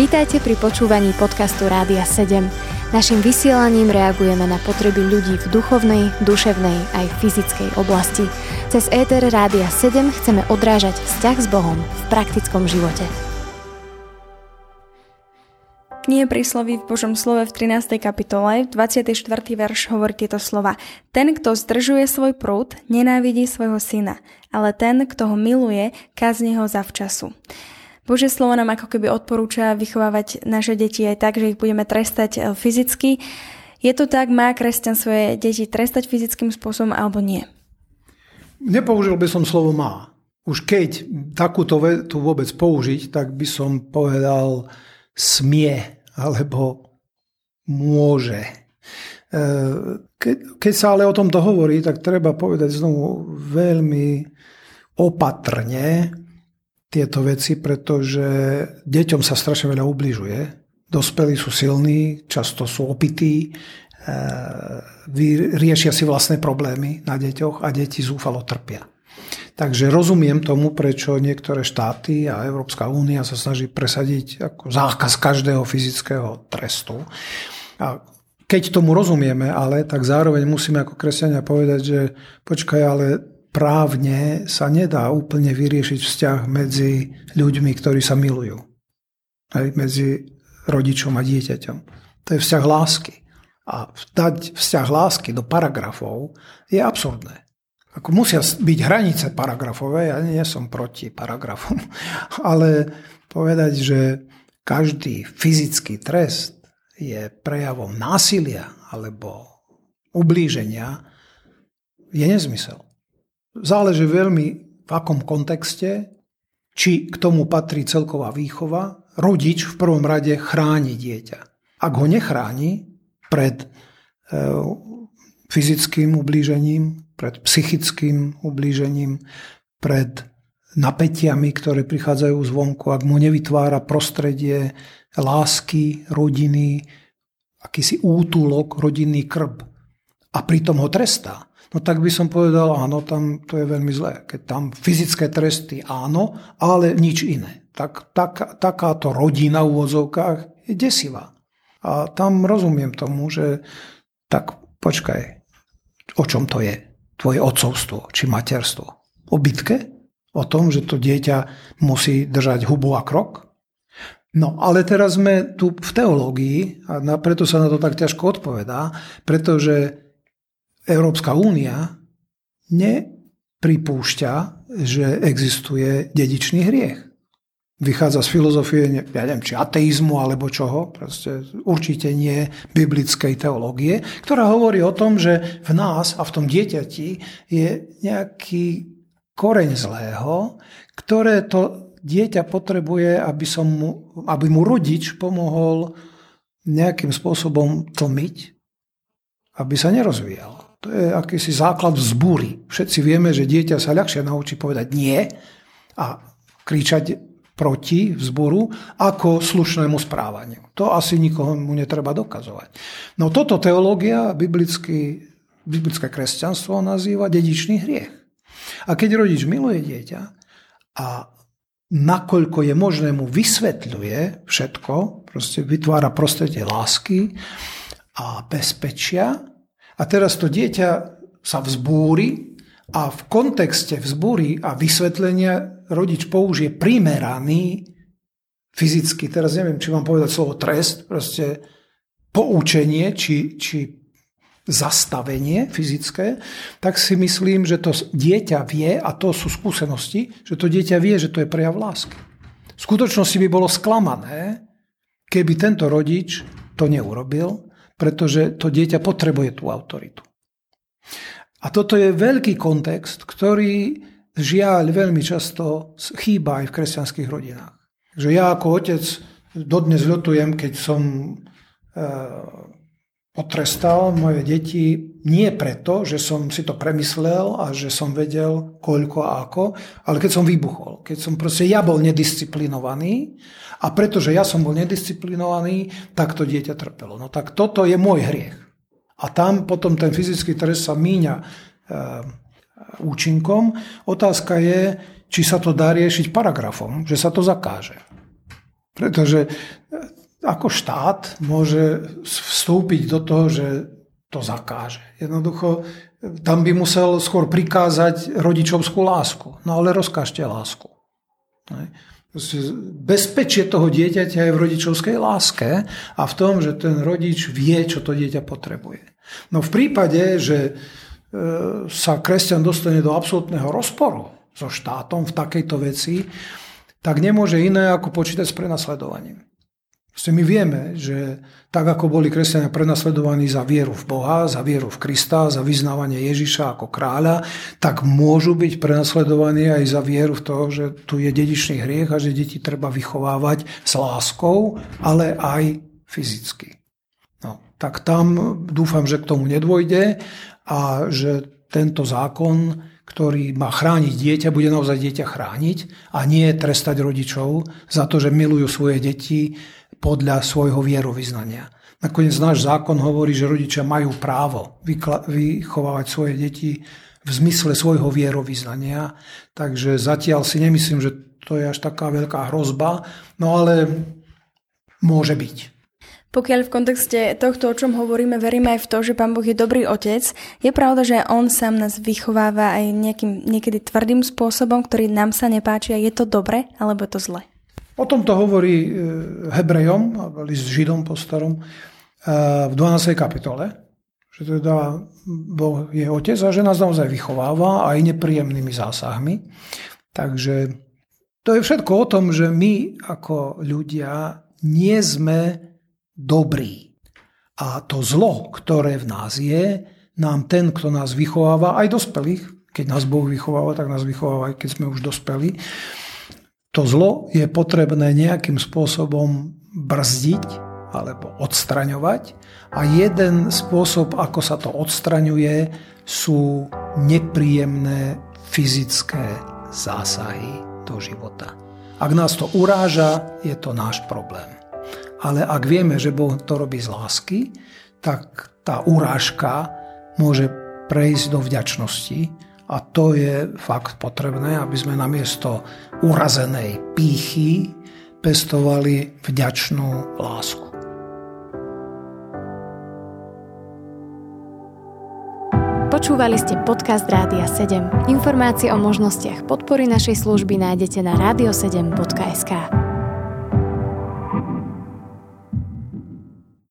Vítajte pri počúvaní podcastu Rádia 7. Naším vysielaním reagujeme na potreby ľudí v duchovnej, duševnej aj fyzickej oblasti. Cez éter Rádia 7 chceme odrážať vzťah s Bohom v praktickom živote. Kniha prísloví v Božom slove v 13. kapitole, 24. verš hovorí tieto slova. Ten, kto zdržuje svoj prúd, nenávidí svojho syna, ale ten, kto ho miluje, kázni ho zavčasu. Božie slovo nám ako keby odporúča vychovávať naše deti aj tak, že ich budeme trestať fyzicky. Je to tak, má kresťan svoje deti trestať fyzickým spôsobom alebo nie? Nepoužil by som slovo má. Už keď takúto vetu vôbec použiť, tak by som povedal smie alebo môže. Keď sa ale o tomto hovorí, tak treba povedať znovu veľmi opatrne tieto veci, pretože deťom sa strašne veľa ubližuje. Dospelí sú silní, často sú opití, riešia si vlastné problémy na deťoch a deti zúfalo trpia. Takže rozumiem tomu, prečo niektoré štáty a Európska únia sa snaží presadiť ako zákaz každého fyzického trestu. A keď tomu rozumieme, ale tak zároveň musíme ako kresťania povedať, že počkaj, ale právne sa nedá úplne vyriešiť vzťah medzi ľuďmi, ktorí sa milujú. Aj medzi rodičom a dieťaťom. To je vzťah lásky. A dať vzťah lásky do paragrafov je absurdné. Ako musia byť hranice paragrafové, ja nie som proti paragrafom, ale povedať, že každý fyzický trest je prejavom násilia alebo ublíženia, je nezmysel. Záleží veľmi v akom kontexte, či k tomu patrí celková výchova. Rodič v prvom rade chráni dieťa. Ak ho nechráni pred fyzickým ublížením, pred psychickým ublížením, pred napätiami, ktoré prichádzajú zvonku, ak mu nevytvára prostredie lásky, rodiny, akýsi útulok, rodinný krb a pritom ho trestá, no tak by som povedal, áno, tam to je veľmi zlé. Keď tam fyzické tresty, áno, ale nič iné. Takáto rodina v úvodzovkách je desivá. A tam rozumiem tomu, že tak počkaj, o čom to je? Tvoje otcovstvo či materstvo? O bitke? O tom, že to dieťa musí držať hubu a krok? No, ale teraz sme tu v teológii a preto sa na to tak ťažko odpovedá, pretože Európska únia nepripúšťa, že existuje dedičný hriech. Vychádza z filozofie, ja neviem, či ateizmu alebo čoho, proste určite nie biblickej teológie, ktorá hovorí o tom, že v nás a v tom dieťati je nejaký koreň zlého, ktoré to dieťa potrebuje, aby mu rodič pomohol nejakým spôsobom tlmiť, aby sa nerozvíjalo. To je akýsi základ vzbúry. Všetci vieme, že dieťa sa ľahšie naučí povedať nie a kričať proti vzbúru ako slušnému správaniu. To asi nikomu netreba dokazovať. No toto teológia, biblické kresťanstvo nazýva dedičný hriech. A keď rodič miluje dieťa a nakoľko je možné mu vysvetľuje všetko, proste vytvára prostredie lásky a bezpečia, a teraz to dieťa sa vzbúri a v kontexte vzbúry a vysvetlenia rodič použije primeraný fyzicky, teraz neviem, či mám povedať slovo trest, proste poučenie či zastavenie fyzické, tak si myslím, že to dieťa vie, a to sú skúsenosti, že to dieťa vie, že to je prejav lásky. V skutočnosti by bolo sklamané, keby tento rodič to neurobil, pretože to dieťa potrebuje tú autoritu. A toto je veľký kontext, ktorý žiaľ veľmi často chýba aj v kresťanských rodinách. Takže ja ako otec dodnes ľutujem, keď som potrestal moje deti nie preto, že som si to premyslel a že som vedel koľko a ako, ale keď som vybuchol. Keď som proste ja bol nedisciplinovaný a pretože ja som bol nedisciplinovaný, tak to dieťa trpelo. No tak toto je môj hriech. A tam potom ten fyzický trest sa míňa účinkom. Otázka je, či sa to dá riešiť paragrafom, že sa to zakáže. Pretože ako štát môže vstúpiť do toho, že to zakáže. Jednoducho, tam by musel skôr prikázať rodičovskú lásku. No ale rozkážte lásku. Bezpečie toho dieťaťa je v rodičovskej láske a v tom, že ten rodič vie, čo to dieťa potrebuje. No v prípade, že sa kresťan dostane do absolútneho rozporu so štátom v takejto veci, tak nemôže iné ako počítať s prenasledovaním. My vieme, že tak ako boli kresťania prenasledovaní za vieru v Boha, za vieru v Krista, za vyznávanie Ježiša ako kráľa, tak môžu byť prenasledovaní aj za vieru v toho, že tu je dedičný hriech a že deti treba vychovávať s láskou, ale aj fyzicky. No, tak tam dúfam, že k tomu nedôjde a že tento zákon, ktorý má chrániť dieťa, bude naozaj dieťa chrániť a nie trestať rodičov za to, že milujú svoje deti podľa svojho vierovyznania. Nakoniec náš zákon hovorí, že rodičia majú právo vychovávať svoje deti v zmysle svojho vierovyznania, takže zatiaľ si nemyslím, že to je až taká veľká hrozba, no ale môže byť. Pokiaľ v kontexte tohto, o čom hovoríme, veríme aj v to, že Pán Boh je dobrý otec, je pravda, že on sám nás vychováva aj niekedy tvrdým spôsobom, ktorý nám sa nepáči a je to dobre alebo je to zle? O tomto hovorí Hebrejom, list Židom po starom, v 12. kapitole, že teda Boh je otec a že nás naozaj vychováva aj nepríjemnými zásahmi. Takže to je všetko o tom, že my ako ľudia nie sme dobrí. A to zlo, ktoré v nás je, nám ten, kto nás vychováva, aj dospelých, keď nás Boh vychováva, tak nás vychováva, aj keď sme už dospelí, to zlo je potrebné nejakým spôsobom brzdiť alebo odstraňovať a jeden spôsob, ako sa to odstraňuje, sú nepríjemné fyzické zásahy do života. Ak nás to uráža, je to náš problém. Ale ak vieme, že Boh to robí z lásky, tak tá urážka môže prejsť do vďačnosti. A to je fakt potrebné, aby sme namiesto urazenej pýchy pestovali vďačnú lásku. Počúvali ste podcast Rádia 7. Informácie o možnostiach podpory našej služby nájdete na radio7.sk.